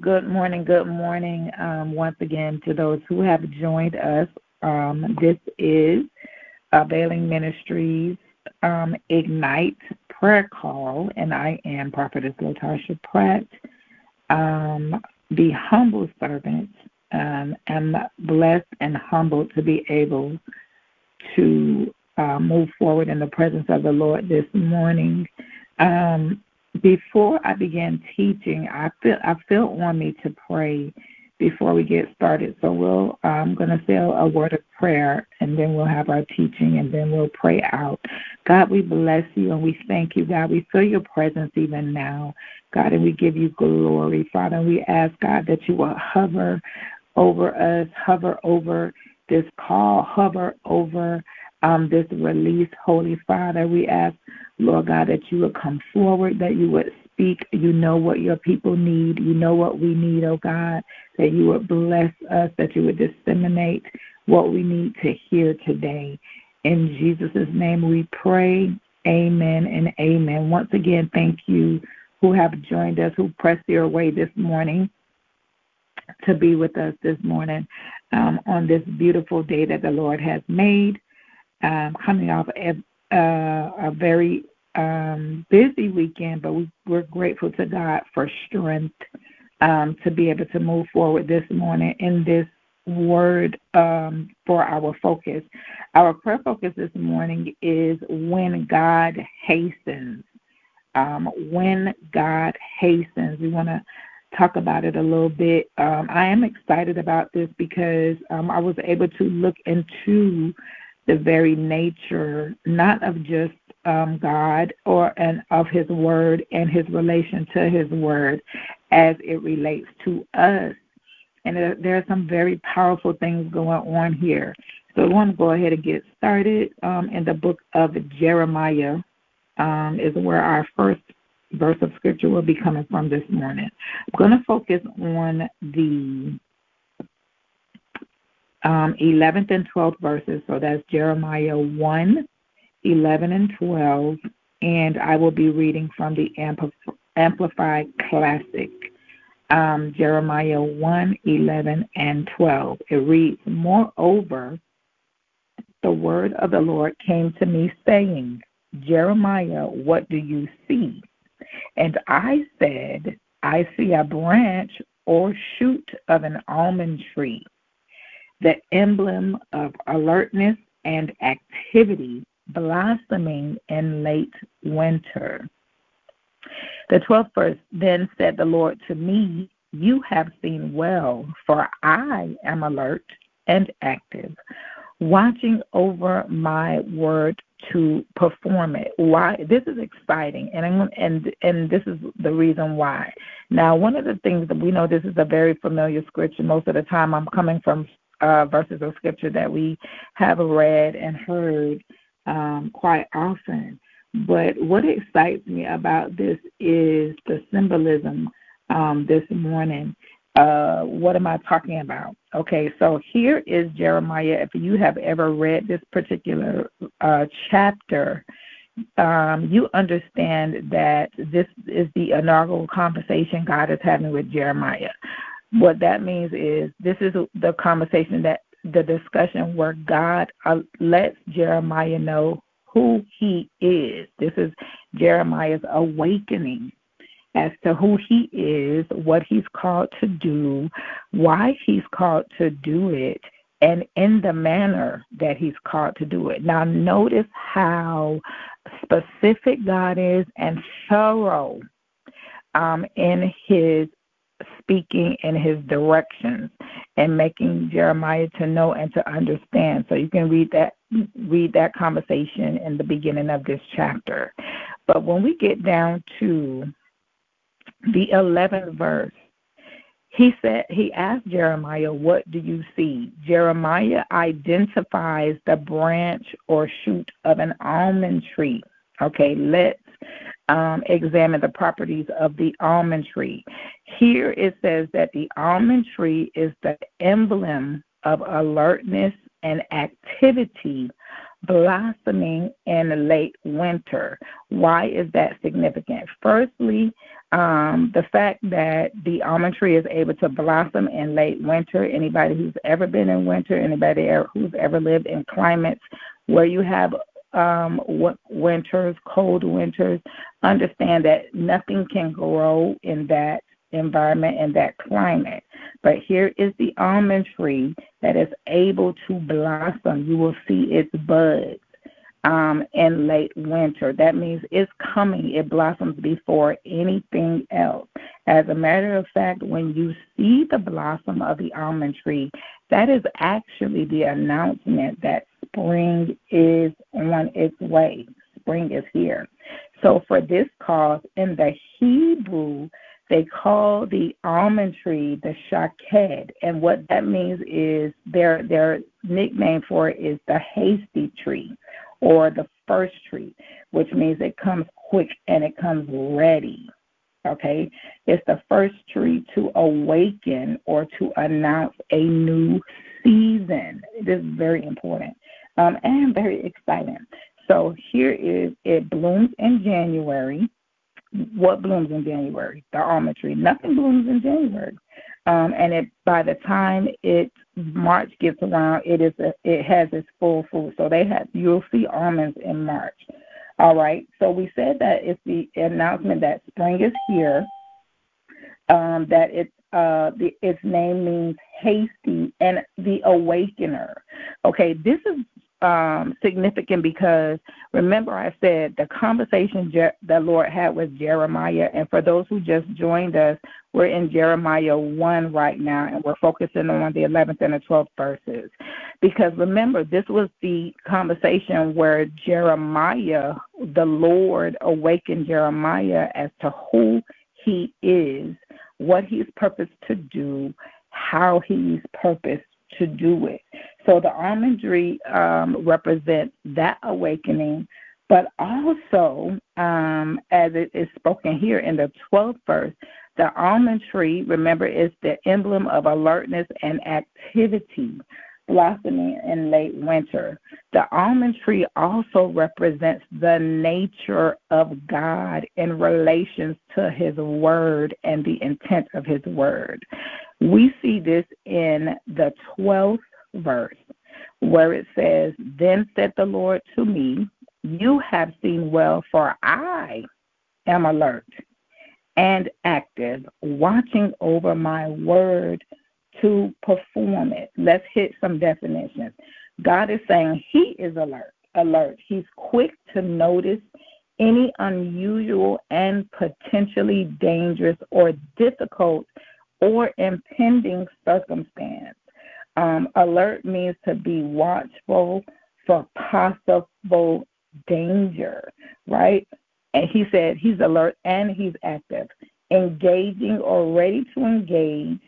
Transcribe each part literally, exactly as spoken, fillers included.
Good morning, good morning um, once again to those who have joined us. Um, this is Availing Ministries um, Ignite Prayer Call, and I am Prophetess Latasha Pratt, um, the humble servant. Um, I'm blessed and humbled to be able to uh, move forward in the presence of the Lord this morning. Um, Before I begin teaching, I feel I feel on me to pray before we get started. So we'll I'm going to say a word of prayer, and then we'll have our teaching, and then we'll pray out. God, we bless you, and we thank you, God. We feel your presence even now, God, and we give you glory, Father. We ask, God, that you will hover over us, hover over this call, hover over Um, this release, Holy Father. We ask, Lord God, that you would come forward, that you would speak. You know what your people need. You know what we need, oh God, that you would bless us, that you would disseminate what we need to hear today. In Jesus' name we pray, amen and amen. Once again, thank you who have joined us, who pressed your way this morning to be with us this morning um, on this beautiful day that the Lord has made. Um, coming off a, uh, a very um, busy weekend, but we, we're grateful to God for strength um, to be able to move forward this morning in this word um, for our focus. Our prayer focus this morning is when God hastens. Um, when God hastens. We want to talk about it a little bit. Um, I am excited about this because um, I was able to look into the very nature, not of just um, God or and of his word and his relation to his word as it relates to us. And there, there are some very powerful things going on here. So we want to go ahead and get started um, in the book of Jeremiah um, is where our first verse of scripture will be coming from this morning. I'm going to focus on the Um, eleventh and twelfth verses, so that's Jeremiah one, eleven and twelve, and I will be reading from the Ampli- Amplified Classic, um, Jeremiah one, eleven and twelve. It reads, "Moreover, the word of the Lord came to me, saying, Jeremiah, what do you see? And I said, I see a branch or shoot of an almond tree, the emblem of alertness and activity, blossoming in late winter." The twelfth verse, "Then said the Lord to me, you have seen well, for I am alert and active, watching over my word to perform it." Why? This is exciting, and I'm, and and this is the reason why. Now, one of the things that we know, this is a very familiar scripture. Most of the time I'm coming from Uh, verses of scripture that we have read and heard um, quite often. But what excites me about this is the symbolism um, this morning. Uh, what am I talking about? Okay, so here is Jeremiah. If you have ever read this particular uh, chapter, um, you understand that this is the inaugural conversation God is having with Jeremiah. What that means is this is the conversation, that the discussion where God lets Jeremiah know who he is. This is Jeremiah's awakening as to who he is, what he's called to do, why he's called to do it, and in the manner that he's called to do it. Now, notice how specific God is and thorough um, in his speaking in his directions and making Jeremiah to know and to understand. So you can read that read that conversation in the beginning of this chapter. But when we get down to the eleventh verse, he said he asked Jeremiah, "What do you see?" Jeremiah identifies the branch or shoot of an almond tree. Okay, let's Um, examine the properties of the almond tree. Here it says that the almond tree is the emblem of alertness and activity, blossoming in late winter. Why is that significant? Firstly, um, the fact that the almond tree is able to blossom in late winter. Anybody who's ever been in winter, anybody who's ever lived in climates where you have um, winters, cold winters, understand that nothing can grow in that environment and that climate. But here is the almond tree that is able to blossom. You will see its buds um, in late winter. That means it's coming. It blossoms before anything else. As a matter of fact, when you see the blossom of the almond tree, that is actually the announcement that spring is on its way. Spring is here. So for this cause, in the Hebrew, they call the almond tree the shaked, and what that means is their their nickname for it is the hasty tree or the first tree, which means it comes quick and it comes ready, okay? It's the first tree to awaken or to announce a new season. This is very important um, and very exciting. So here is, it blooms in January. What blooms in January? The almond tree. Nothing blooms in January. Um, and it, by the time it March gets around, it is a, it has its full fruit. So they have, you'll see almonds in March. All right. So we said that it's the announcement that spring is here. Um, that it's uh, the, its name means hasty and the awakener. Okay. This is Um, significant because, remember I said, the conversation Je- the Lord had with Jeremiah, and for those who just joined us, we're in Jeremiah one right now, and we're focusing on the eleventh and the twelfth verses. Because remember, this was the conversation where Jeremiah, the Lord awakened Jeremiah as to who he is, what he's purposed to do, how he's purposed to do it. So the almond tree um, represents that awakening, but also, um, as it is spoken here in the twelfth verse, the almond tree, remember, is the emblem of alertness and activity, blossoming in late winter. The almond tree also represents the nature of God in relation to his word and the intent of his word. We see this in the twelfth verse where it says, "Then said the Lord to me, you have seen well, for I am alert and active, watching over my word to perform it." Let's hit some definitions. God is saying he is alert. Alert. He's quick to notice any unusual and potentially dangerous or difficult or impending circumstance. Um, alert means to be watchful for possible danger, right? And he said he's alert and he's active, engaging or ready to engage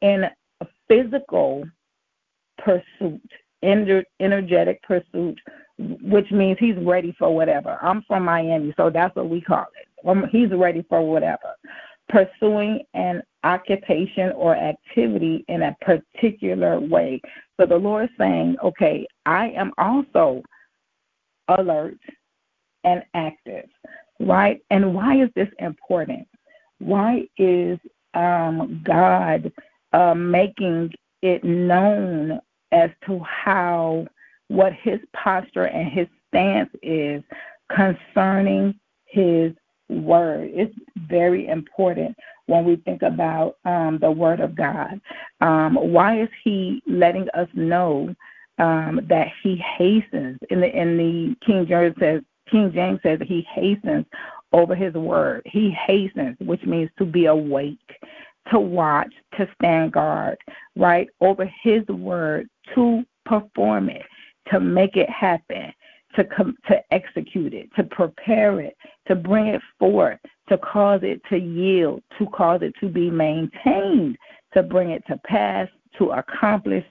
in a physical pursuit, energetic pursuit, which means he's ready for whatever. I'm from Miami, so that's what we call it. He's ready for whatever. Pursuing an occupation or activity in a particular way. So the Lord is saying, okay, I am also alert and active, right? And why is this important? Why is um, God uh, making it known as to how, what his posture and his stance is concerning his word? It's very important when we think about um, the word of God. Um, why is he letting us know um, that he hastens? In the in the King James says King James says that he hastens over his word. He hastens, which means to be awake, to watch, to stand guard, right, over his word, to perform it, to make it happen, to com- to execute it, to prepare it, to bring it forth, to cause it to yield, to cause it to be maintained, to bring it to pass, to accomplish,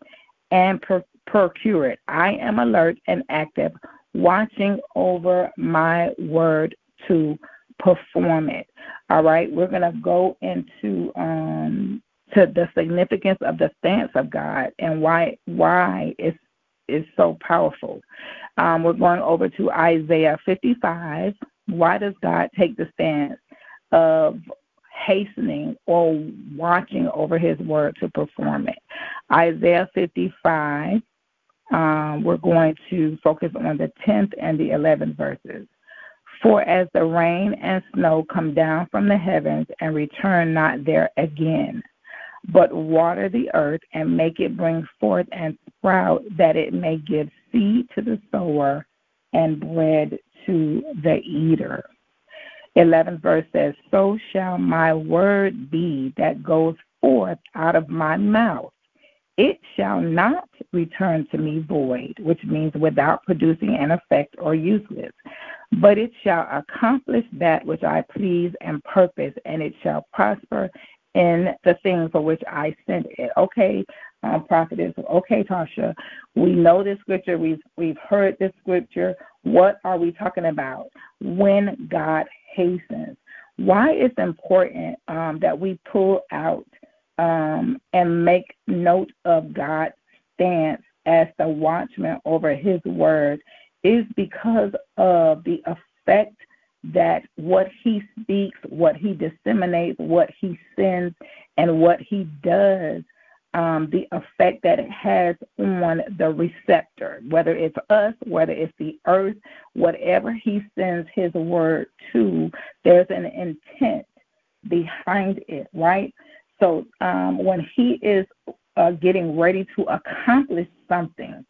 and per- procure it. I am alert and active, watching over my word to perform it. All right, we're going to go into um, to the significance of the stance of God and why why it's is so powerful. Um, we're going over to Isaiah fifty-five. Why does God take the stance of hastening or watching over his word to perform it? Isaiah fifty-five, um, we're going to focus on the tenth and the eleventh verses. For as the rain and snow come down from the heavens and return not there again, but water the earth and make it bring forth and sprout, that it may give seed to the sower and bread to the eater. eleventh verse says, so shall my word be that goes forth out of my mouth. It shall not return to me void, which means without producing an effect or useless, but it shall accomplish that which I please and purpose, and it shall prosper in the thing for which I sent it. Okay, um, prophetess, okay, Tasha, we know this scripture, we've, we've heard this scripture. What are we talking about? When God hastens. Why it's important um, that we pull out um, and make note of God's stance as the watchman over his word is because of the effect that what he speaks, what he disseminates, what he sends, and what he does, um, the effect that it has on the receptor, whether it's us, whether it's the earth, whatever he sends his word to, there's an intent behind it, right? So um, when he is uh, getting ready to accomplish something,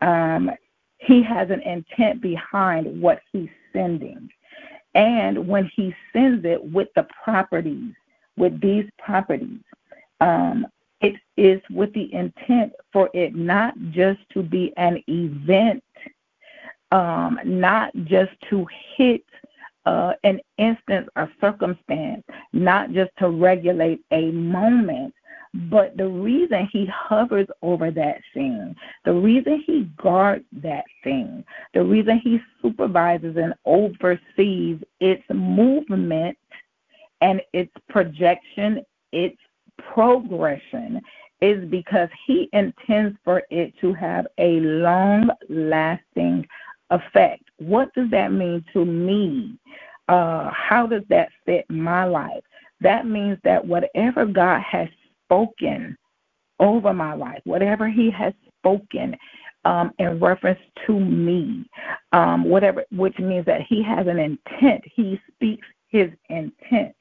um, he has an intent behind what he's sending. And when he sends it with the properties, with these properties, um, it is with the intent for it not just to be an event, um, not just to hit uh, an instance or circumstance, not just to regulate a moment, but the reason he hovers over that thing, the reason he guards that thing, the reason he supervises and oversees its movement and its projection, its progression, is because he intends for it to have a long-lasting effect. What does that mean to me? Uh, how does that fit my life? That means that whatever God has spoken over my life, whatever he has spoken um, in reference to me, um, whatever, which means that he has an intent. He speaks his intent.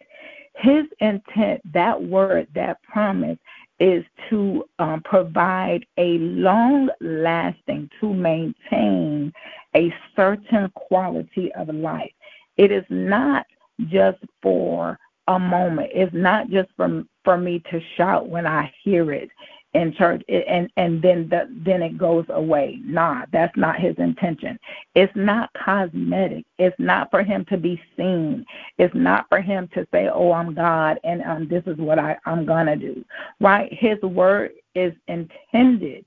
His intent, that word, that promise, is to um, provide a long-lasting, to maintain a certain quality of life. It is not just for a moment. It's not just for for me to shout when I hear it in church, and and then the, then it goes away. Nah, that's not his intention. It's not cosmetic. It's not for him to be seen. It's not for him to say, "Oh, I'm God, and um, this is what I, I'm gonna do." Right? His word is intended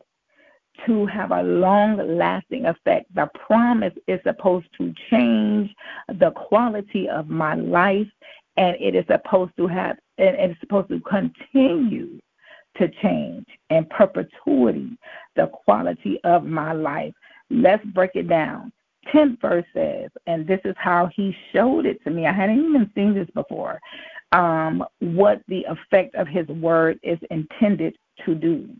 to have a long-lasting effect. The promise is supposed to change the quality of my life. And it is supposed to have, and it's supposed to continue to change in perpetuity the quality of my life. Let's break it down. tenth verse says, and this is how he showed it to me. I hadn't even seen this before, um, what the effect of his word is intended to do.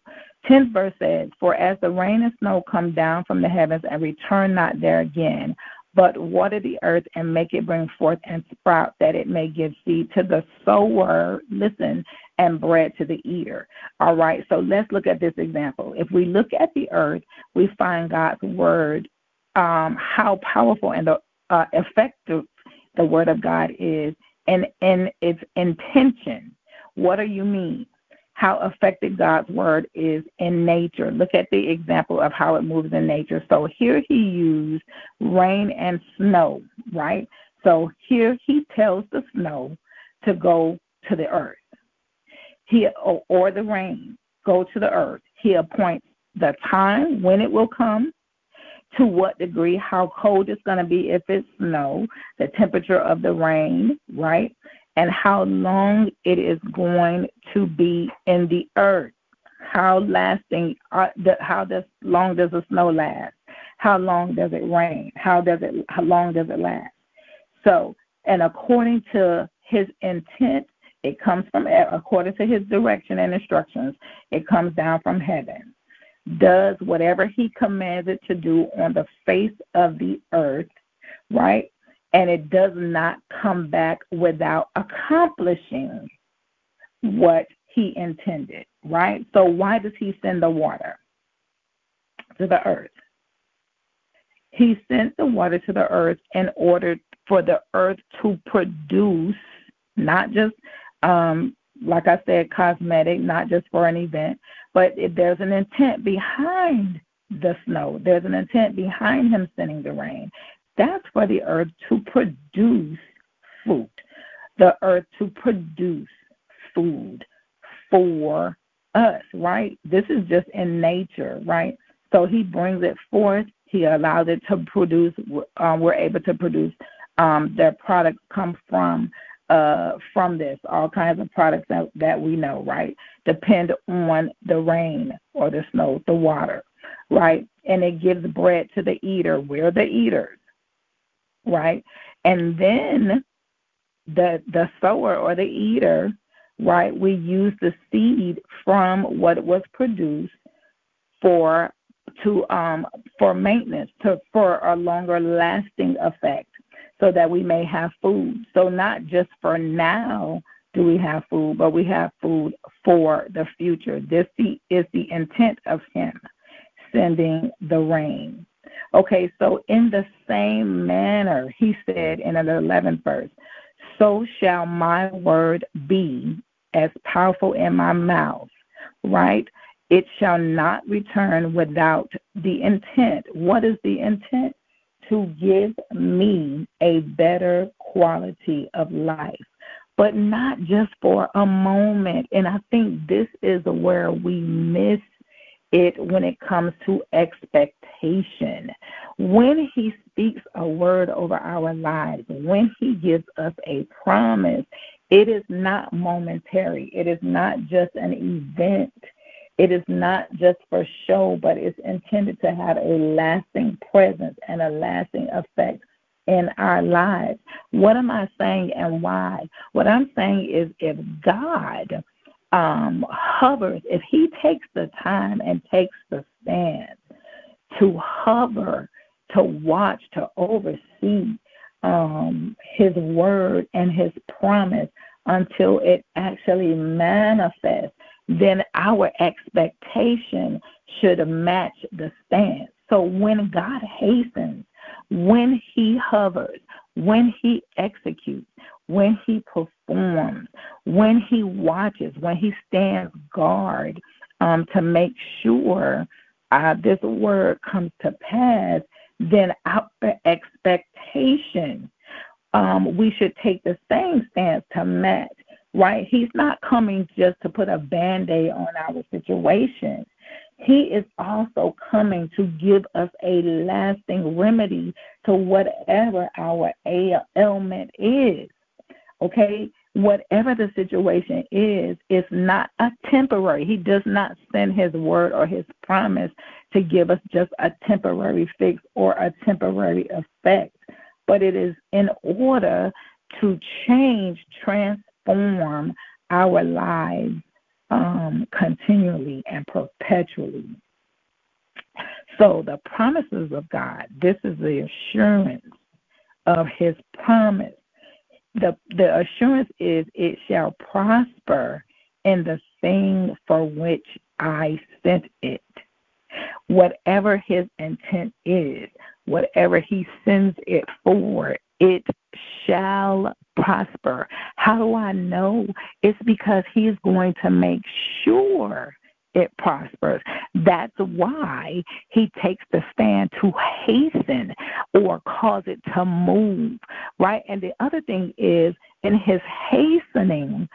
tenth verse says, for as the rain and snow come down from the heavens and return not there again, but water the earth and make it bring forth and sprout, that it may give seed to the sower, listen, and bread to the eater. All right, so let's look at this example. If we look at the earth, we find God's word, um, how powerful and the, uh, effective the word of God is, and, and its intention. What do you mean? How effective God's word is in nature. Look at the example of how it moves in nature. So here he used rain and snow, right? So here he tells the snow to go to the earth. He or, or the rain, go to the earth. He appoints the time when it will come, to what degree, how cold it's going to be if it's snow, the temperature of the rain, right? And how long it is going to be in the earth. How lasting, are the, how does, long does the snow last? How long does it rain? How does it? How long does it last? So, and according to his intent, it comes from, according to his direction and instructions, it comes down from heaven, does whatever he commands it to do on the face of the earth, right? And it does not come back without accomplishing what he intended, right? So why does he send the water to the earth? He sent the water to the earth in order for the earth to produce, not just, um, like I said, cosmetic, not just for an event, but it, there's an intent behind the snow. There's an intent behind him sending the rain. That's for the earth to produce fruit, the earth to produce food for us, right? This is just in nature, right? So he brings it forth. He allows it to produce. Um, we're able to produce. Um, their products come from uh, from this. All kinds of products that, that we know, right, depend on the rain or the snow, the water, right? And it gives bread to the eater. We're the eaters, right? And then the the sower or the eater, right, we use the seed from what was produced for to um for maintenance, to for a longer lasting effect, so that we may have food. So not just for now do we have food, but we have food for the future. This is the intent of him sending the rain. Okay, so in the same manner, he said in the eleventh verse, so shall my word be as powerful in my mouth, right? It shall not return without the intent. What is the intent? To give me a better quality of life, but not just for a moment. And I think this is where we miss it when it comes to expectation. When he speaks a word over our lives, when he gives us a promise, it is not momentary. It is not just an event. It is not just for show, but it's intended to have a lasting presence and a lasting effect in our lives. What am I saying and why? What I'm saying is if God um, hovers, if he takes the time and takes the stand to hover, to watch, to oversee um, his word and his promise until it actually manifests, then our expectation should match the stance. So when God hastens, when he hovers, when he executes, when he performs, when he watches, when he stands guard um, to make sure uh, this word comes to pass, then our expectation, um, we should take the same stance to match. Right? He's not coming just to put a Band-Aid on our situation. He is also coming to give us a lasting remedy to whatever our ailment is. Okay? Whatever the situation is, it's not a temporary. He does not send his word or his promise to give us just a temporary fix or a temporary effect, but it is in order to change, transform, Form our lives um, continually and perpetually. So the promises of God, this is the assurance of his promise. The, the assurance is it shall prosper in the thing for which I sent it. Whatever his intent is, whatever he sends it for, it shall prosper. How do I know? It's because he is going to make sure it prospers. That's why he takes the stand to hasten or cause it to move, right? And the other thing is, in his hastening,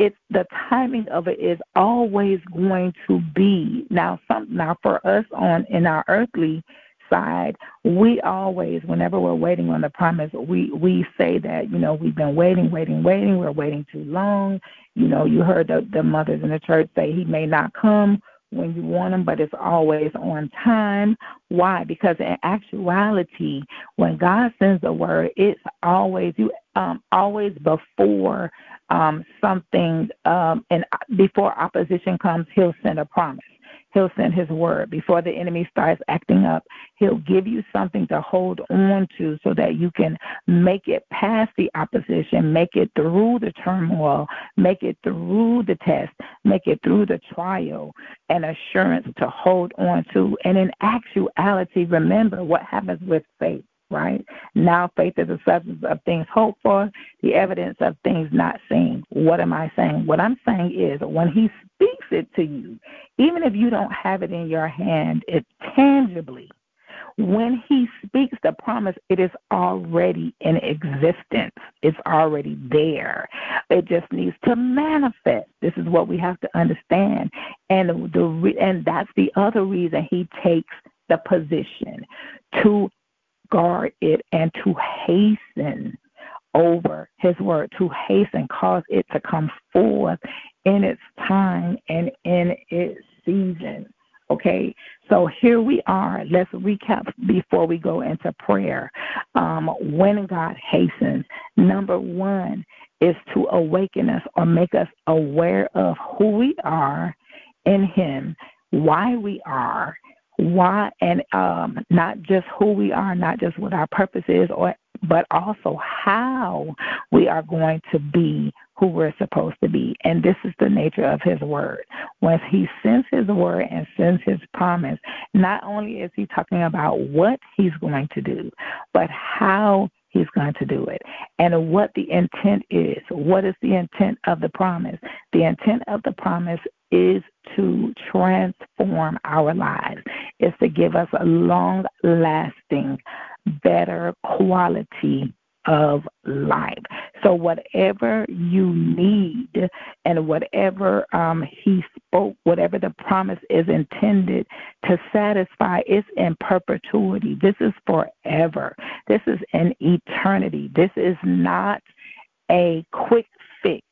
it's the timing of it is always going to be. Now, some, now for us on in our earthly side, we always, whenever we're waiting on the promise, we, we say that, you know, we've been waiting, waiting, waiting. We're waiting too long. You know, you heard the, the mothers in the church say he may not come. when you want them, but it's always on time. Why? Because in actuality, when God sends a word, it's always you um, always before um, something um, and before opposition comes, he'll send a promise. He'll send his word. Before the enemy starts acting up, he'll give you something to hold on to so that you can make it past the opposition, make it through the turmoil, make it through the test, make it through the trial, an assurance to hold on to. And in actuality, remember what happens with faith, right? Now faith is the substance of things hoped for, the evidence of things not seen. What am I saying? What I'm saying is when he speaks it to you, even if you don't have it in your hand, it tangibly. When he speaks the promise, it is already in existence. It's already there. It just needs to manifest. This is what we have to understand. And the and that's the other reason he takes the position to guard it and to hasten over his word, to hasten, cause it to come forth in its time and in its season. Okay, so here we are. Let's recap before we go into prayer. Um, when God hastens, number one is to awaken us or make us aware of who we are in him, why we are, why and um, not just who we are, not just what our purpose is, or but also how we are going to be who we're supposed to be. And this is the nature of his word. When he sends his word and sends his promise, not only is he talking about what he's going to do, but how he's going to do it and what the intent is. What is the intent of the promise? The intent of the promise is to transform our lives. It's to give us a long-lasting, better quality of life. So whatever you need and whatever um, he spoke, whatever the promise is intended to satisfy, it's in perpetuity. This is forever. This is an eternity. This is not a quick fix.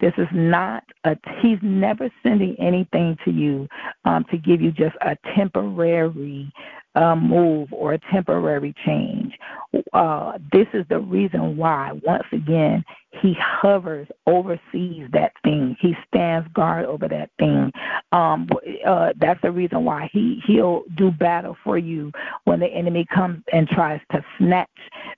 This is not a, he's never sending anything to you um, to give you just a temporary uh, move or a temporary change. Uh, this is the reason why, once again, he hovers, oversees that thing. He stands guard over that thing. Um, uh, that's the reason why he, he'll do battle for you when the enemy comes and tries to snatch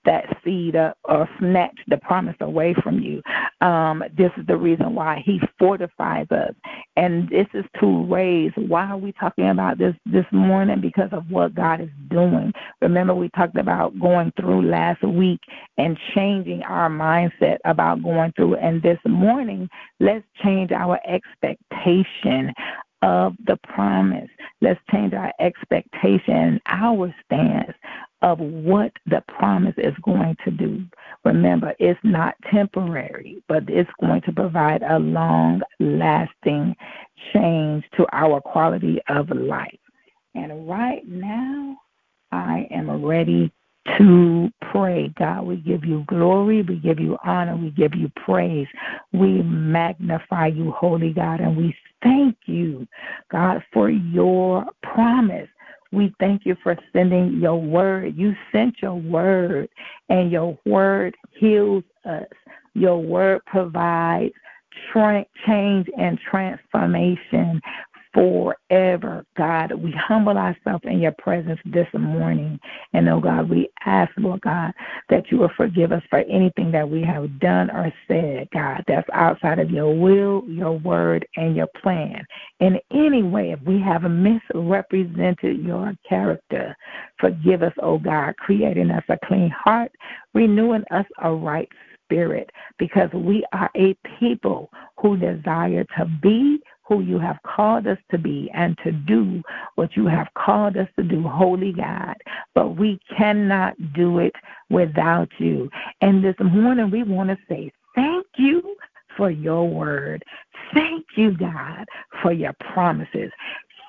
that seed up or snatch the promise away from you. Um, this is the reason why he fortifies us. And this is to raise. Why are we talking about this this morning? Because of what God is doing. Remember, we talked about going through last week and changing our mindset about about going through. And this morning, let's change our expectation of the promise. Let's change our expectation, our stance of what the promise is going to do. Remember, it's not temporary, but it's going to provide a long-lasting change to our quality of life. And right now, I am ready to pray. God, we give you glory, we give you honor, we give you praise. We magnify you, holy God, and we thank you, God, for your promise. We thank you for sending your word. You sent your word, and your word heals us. Your word provides tra- change and transformation forever. God, we humble ourselves in your presence this morning. And, oh, God, we ask, Lord God, that you will forgive us for anything that we have done or said, God, that's outside of your will, your word, and your plan. In any way, if we have misrepresented your character, forgive us, oh, God, creating us a clean heart, renewing us a right spirit, because we are a people who desire to be who you have called us to be and to do what you have called us to do, holy God. But we cannot do it without you. And this morning we want to say thank you for your word. Thank you, God, for your promises.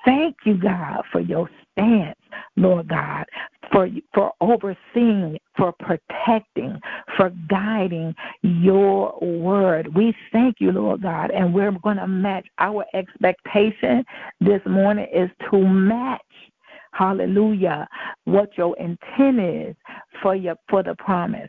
Thank you, God, for your stance, Lord God, for for overseeing, for protecting, for guiding your word. We thank you, Lord God, and we're going to match. Our expectation this morning is to match, hallelujah, what your intent is for your for the promise.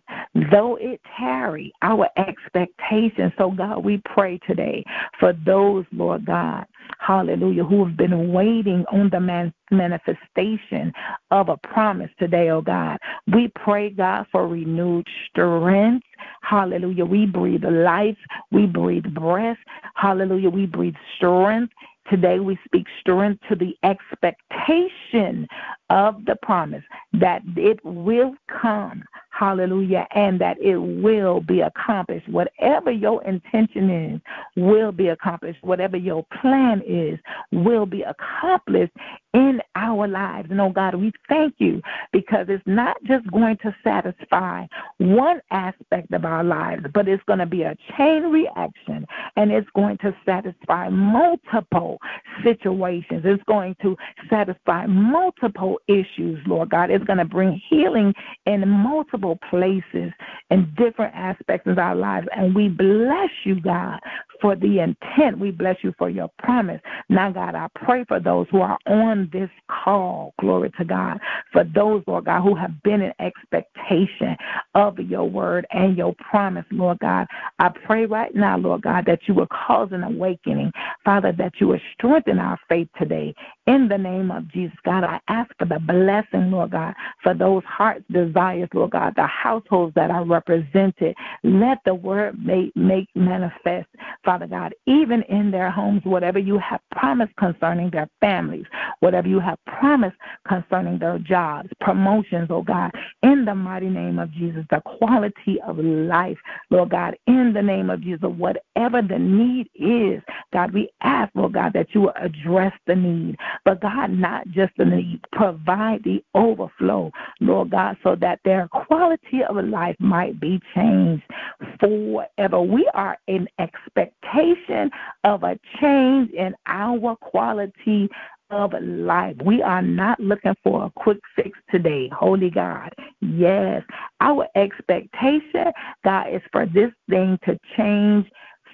Though it tarry, our expectation. So, God, we pray today for those, Lord God, hallelujah, who have been waiting on the man. manifestation of a promise today, oh God. We pray, God, for renewed strength. Hallelujah. We breathe life. We breathe breath. Hallelujah. We breathe strength. Today we speak strength to the expectation of the promise that it will come. Hallelujah. And that it will be accomplished. Whatever your intention is will be accomplished. Whatever your plan is will be accomplished in our lives. And, oh, God, we thank you because it's not just going to satisfy one aspect of our lives, but it's going to be a chain reaction, and it's going to satisfy multiple situations. It's going to satisfy multiple issues, Lord God. It's going to bring healing in multiple places and different aspects of our lives. And we bless you, God, for the intent. We bless you for your promise. Now, God, I pray for those who are on this call, glory to God, for those, Lord God, who have been in expectation of your word and your promise, Lord God. I pray right now, Lord God, that you will cause an awakening, Father, that you will strengthen our faith today. In the name of Jesus, God, I ask for the blessing, Lord God, for those hearts' desires, Lord God, the households that are represented. Let the word make, make manifest, Father God, even in their homes, whatever you have promised concerning their families, whatever you have promised concerning their jobs, promotions, oh God, in the mighty name of Jesus, the quality of life, Lord God, in the name of Jesus, whatever the need is, God, we ask, Lord God, that you will address the need. But, God, not just the need, provide the overflow, Lord God, so that their quality of life might be changed forever. We are in expectation of a change in our quality of life. We are not looking for a quick fix today, Holy God. Yes, our expectation, God, is for this thing to change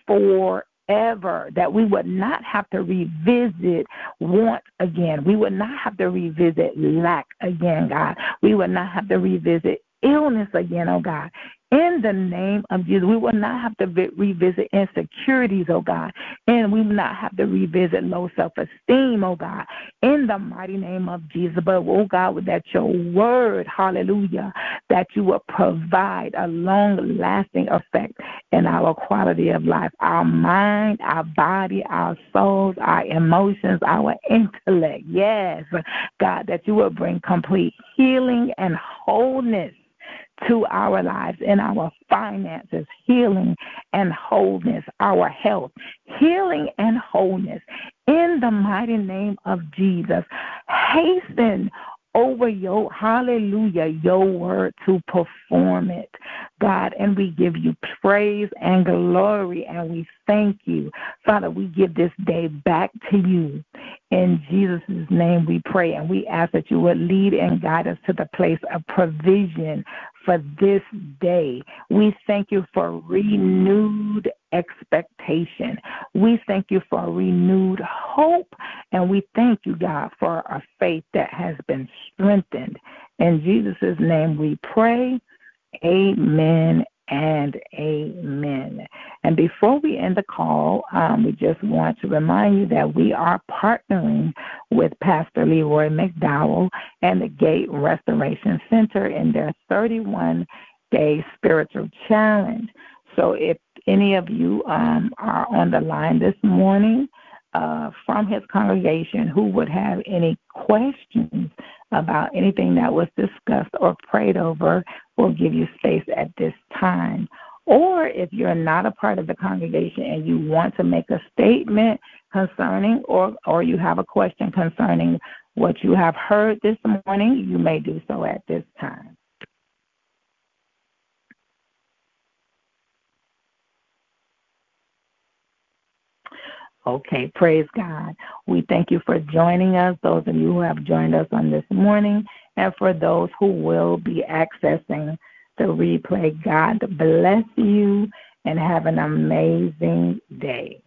forever. Ever, that we would not have to revisit want again. We would not have to revisit lack again, God. We would not have to revisit illness again, oh God. In the name of Jesus, we will not have to vi- revisit insecurities, oh God, and we will not have to revisit low self-esteem, oh God, in the mighty name of Jesus. But, oh God, that your word, hallelujah, that you will provide a long-lasting effect in our quality of life, our mind, our body, our souls, our emotions, our intellect. Yes, God, that you will bring complete healing and wholeness to our lives, in our finances, healing and wholeness, our health, healing and wholeness. In the mighty name of Jesus, hasten over your, hallelujah, your word to perform it, God. And we give you praise and glory, and we thank you. Father, we give this day back to you. In Jesus' name we pray, and we ask that you would lead and guide us to the place of provision for this day. We thank you for renewed expectation. We thank you for renewed hope, and we thank you, God, for a faith that has been strengthened. In Jesus' name we pray, amen and amen. And before we end the call, um, we just want to remind you that we are partnering with Pastor Leroy McDowell and the Gate Restoration Center in their thirty-one day spiritual challenge. So if any of you um, are on the line this morning uh, from his congregation who would have any questions about anything that was discussed or prayed over, we'll give you space at this time. Or if you're not a part of the congregation and you want to make a statement concerning or, or you have a question concerning what you have heard this morning, you may do so at this time. Okay, praise God. We thank you for joining us, those of you who have joined us on this morning, and for those who will be accessing the replay. God bless you and have an amazing day.